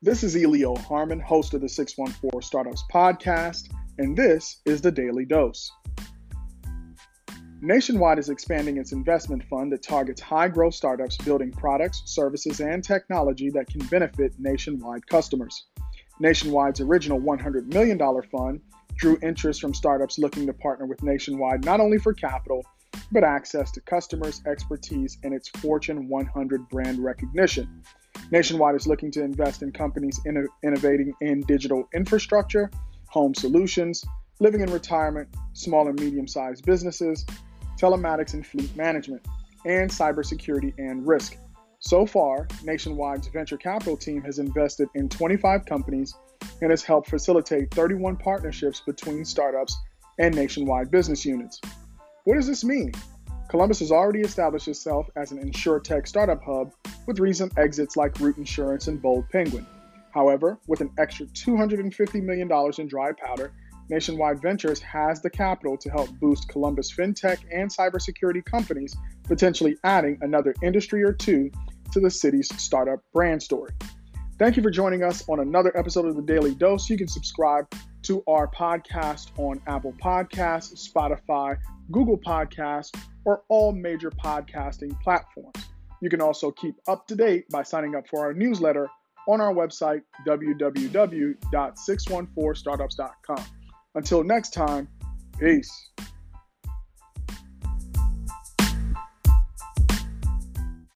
This is Elio Harmon, host of the 614 Startups podcast, and this is The Daily Dose. Nationwide is expanding its investment fund that targets high-growth startups building products, services, and technology that can benefit Nationwide customers. Nationwide's original $100 million fund drew interest from startups looking to partner with Nationwide not only for capital, but access to customers, expertise, and its Fortune 100 brand recognition. Nationwide is looking to invest in companies innovating in digital infrastructure, home solutions, living in retirement, small and medium-sized businesses, telematics and fleet management, and cybersecurity and risk. So far, Nationwide's venture capital team has invested in 25 companies and has helped facilitate 31 partnerships between startups and Nationwide business units. What does this mean? Columbus has already established itself as an InsurTech startup hub with recent exits like Root Insurance and Bold Penguin. However, with an extra $250 million in dry powder, Nationwide Ventures has the capital to help boost Columbus fintech and cybersecurity companies, potentially adding another industry or two to the city's startup brand story. Thank you for joining us on another episode of The Daily Dose. You can subscribe to our podcast on Apple Podcasts, Spotify, Google Podcasts, or all major podcasting platforms. You can also keep up to date by signing up for our newsletter on our website, www.614startups.com. Until next time, peace.